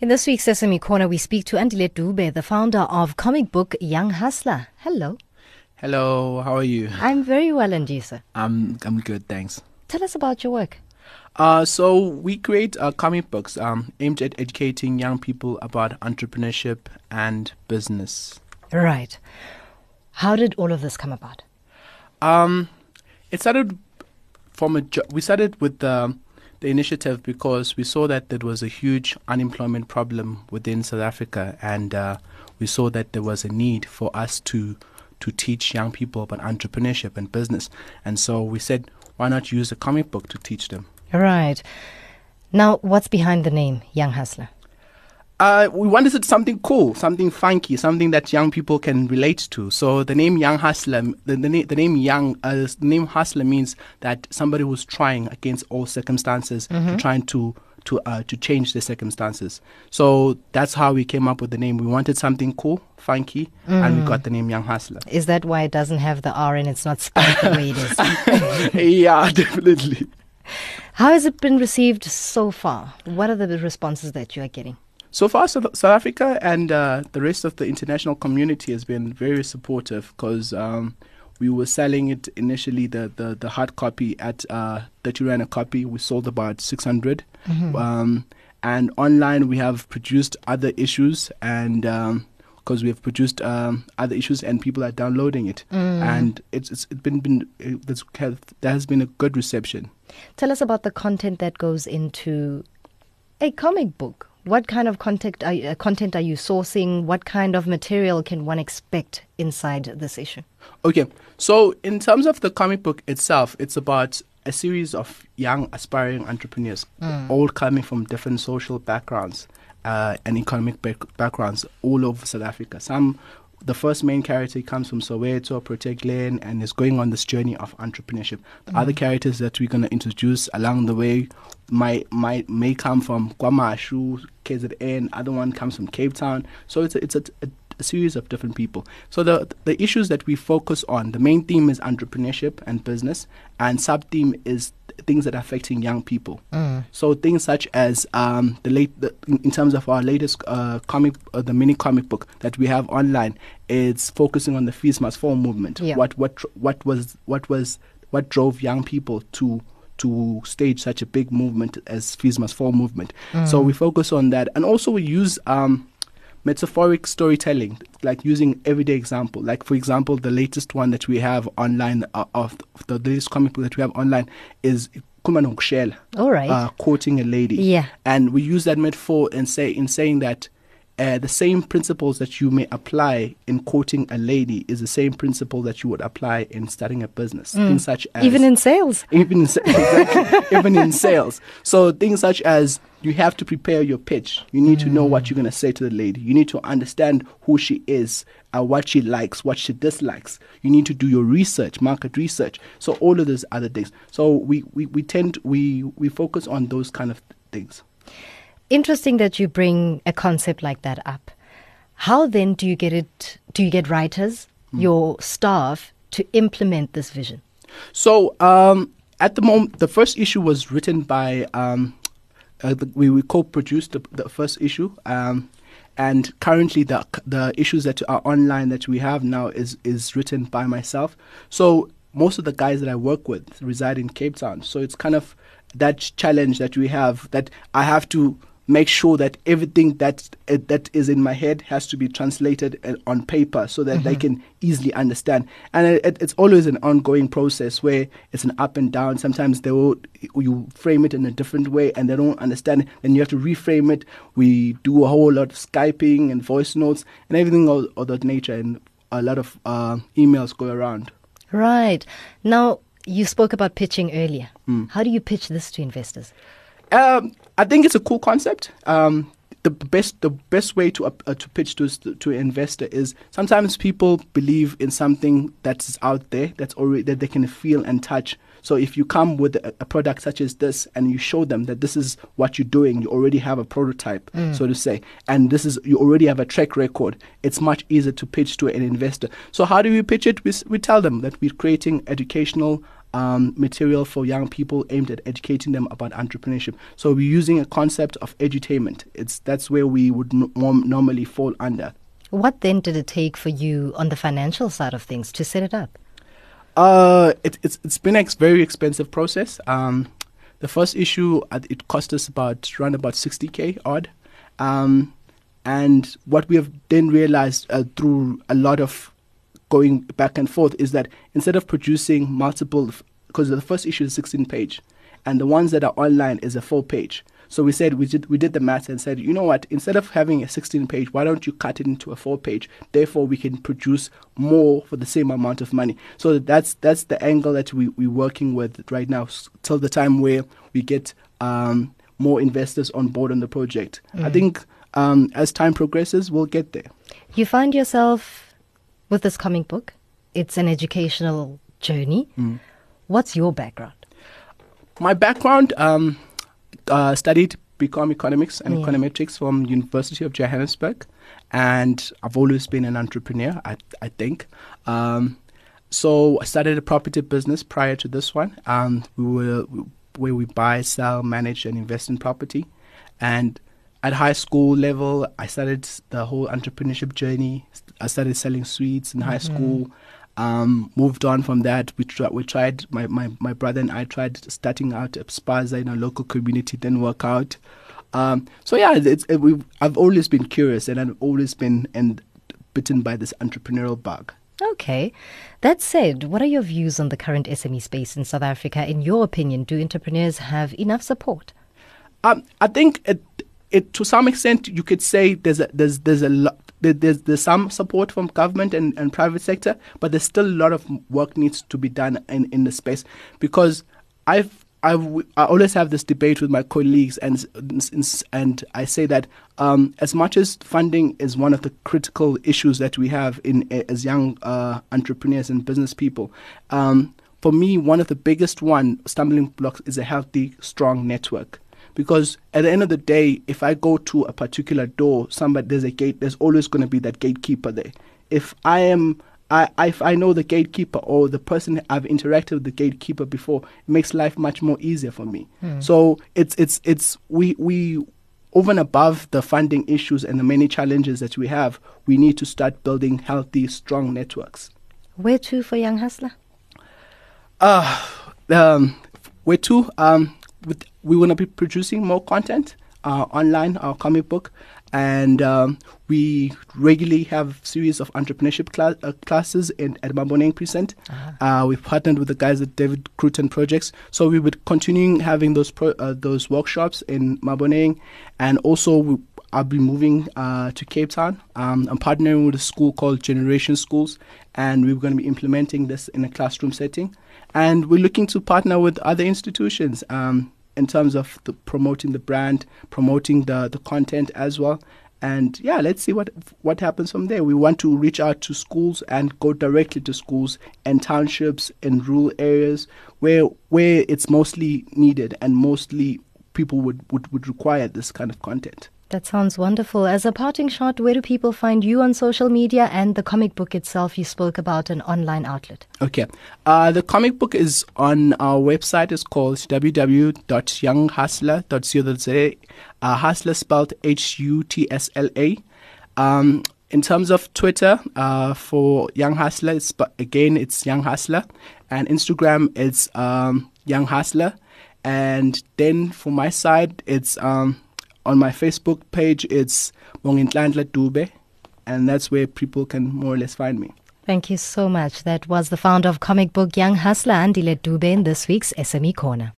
In this week's Sesame Corner, we speak to Andile Dube, the founder of comic book Young Hustla. Hello. Hello, how are you? I'm very well, and you, sir? I'm good, thanks. Tell us about your work. So we create comic books aimed at educating young people about entrepreneurship and business. Right. How did all of this come about? It started from we started with the initiative because we saw that there was a huge unemployment problem within South Africa, and we saw that there was a need for us to teach young people about entrepreneurship and business. And so we said, why not use a comic book to teach them? Right. Now, what's behind the name Young Hustla? We wanted something cool, something funky, something that young people can relate to. So the name Young Hustla, the name Hustla means that somebody who's trying against all circumstances, trying to change the circumstances. So that's how we came up with the name. We wanted something cool, funky, and we got the name Young Hustla. Is that why it doesn't have the R and it's not spelled the way it is? Yeah, definitely. How has it been received so far? What are the responses that you are getting? So far, South Africa and the rest of the international community has been very supportive, because we were selling it initially, the hard copy at 30 rand a copy. We sold about 600. And online we have produced other issues, and because we have produced other issues and people are downloading it. And there has been a good reception. Tell us about the content that goes into a comic book. What kind of content are you sourcing? What kind of material can one expect inside this issue? Okay, so in terms of the comic book itself, it's about a series of young aspiring entrepreneurs, all coming from different social backgrounds and economic backgrounds all over South Africa. The first main character comes from Soweto, Protea Glen, and is going on this journey of entrepreneurship. The other characters that we're going to introduce along the way may come from Kwamashu, KZN. Other one comes from Cape Town. So it's a series of different people. So the issues that we focus on, the main theme is entrepreneurship and business, and sub-theme is things that are affecting young people. So things such as in terms of our latest the mini comic book that we have online, it's focusing on the Fees Must Fall movement. Yeah. What drove young people to stage such a big movement as Fees Must Fall movement. So we focus on that, and also we use metaphoric storytelling, like using everyday example. Like, for example, the latest one that we have online, the latest comic book that we have online is Kuman Hongshel. All right. Quoting a lady. Yeah. And we use that metaphor and saying that the same principles that you may apply in quoting a lady is the same principle that you would apply in starting a business. Things such as... Even in sales. Exactly, even in sales. So things such as, you have to prepare your pitch. You need to know what you're going to say to the lady. You need to understand who she is, what she likes, what she dislikes. You need to do your research, market research. So all of those other things. So we focus on those kind of things. Interesting that you bring a concept like that up. How then do you get it? Do you get writers, your staff, to implement this vision? So at the moment, the first issue was written by... we co-produced the first issue, and currently the issues that are online that we have now is written by myself. So most of the guys that I work with reside in Cape Town, so it's kind of that challenge that we have, that I have to make sure that everything that is in my head has to be translated on paper so that they can easily understand. And it's always an ongoing process where it's an up and down. Sometimes you frame it in a different way and they don't understand it, and you have to reframe it. We do a whole lot of Skyping and voice notes and everything of that nature, and a lot of emails go around. Right. Now, you spoke about pitching earlier. How do you pitch this to investors? I think it's a cool concept. The best way to pitch to an investor is, sometimes people believe in something that's out there, that's already, that they can feel and touch. So if you come with a product such as this and you show them that this is what you're doing, you already have a prototype, so to say, and you already have a track record, it's much easier to pitch to an investor. So how do we pitch it? We tell them that we're creating educational material for young people aimed at educating them about entrepreneurship. So we're using a concept of edutainment. That's where we would normally fall under. What then did it take for you on the financial side of things to set it up? It's been a very expensive process. The first issue, it cost us around about 60K odd. And what we have then realized through a lot of going back and forth is that instead of producing multiple, because the first issue is 16-page, and the ones that are online is a 4-page. So we said, we did the math and said, you know what, instead of having a 16-page, why don't you cut it into a 4-page? Therefore, we can produce more for the same amount of money. So that's the angle that we're working with right now, till the time where we get more investors on board on the project. Mm. I think as time progresses, we'll get there. You find yourself with this comic book. It's an educational journey. Mm. What's your background? My background... studied BCom Economics and Econometrics from University of Johannesburg, and I've always been an entrepreneur, I think. So I started a property business prior to this one. Where we buy, sell, manage, and invest in property. And at high school level, I started the whole entrepreneurship journey. I started selling sweets in high school. Moved on from that. We tried. My brother and I tried starting out a spaza in our local community. Didn't work out. I've always been curious, and I've always been bitten by this entrepreneurial bug. Okay, that said, what are your views on the current SME space in South Africa? In your opinion, do entrepreneurs have enough support? I think it to some extent you could say there's a lot. There's some support from government and private sector, but there's still a lot of work needs to be done in the space, because I always have this debate with my colleagues, and I say that as much as funding is one of the critical issues that we have as young entrepreneurs and business people, for me one of the biggest stumbling blocks is a healthy, strong network. Because at the end of the day, if I go to a particular door, there's a gate. There's always going to be that gatekeeper there. If I know the gatekeeper, or the person I've interacted with the gatekeeper before, it makes life much more easier for me. Mm. So we over and above the funding issues and the many challenges that we have, we need to start building healthy, strong networks. Where to for Young Hustla? Where to? We want to be producing more content online, our comic book, and we regularly have series of entrepreneurship classes at Maboneng Precinct. Uh-huh. We've partnered with the guys at David Cruton Projects, so we would continue having those workshops in Maboneng, and also I'll be moving to Cape Town. I'm partnering with a school called Generation Schools, and we're going to be implementing this in a classroom setting. And we're looking to partner with other institutions in terms of promoting the brand, promoting the content as well. And yeah, let's see what happens from there. We want to reach out to schools and go directly to schools and townships and rural areas where it's mostly needed and mostly people would require this kind of content. That sounds wonderful. As a parting shot, where do people find you on social media and the comic book itself? You spoke about an online outlet. Okay. The comic book is on our website. It's called www.younghustla.co.za. Hustla spelled H-U-T-S-L-A. In terms of Twitter, for Young Hustla, it's Young Hustla. And Instagram, it's Young Hustla. And then for my side, it's... on my Facebook page, it's Andile Dube, and that's where people can more or less find me. Thank you so much. That was the founder of comic book Young Hustla, Andile Dube, in this week's SME Corner.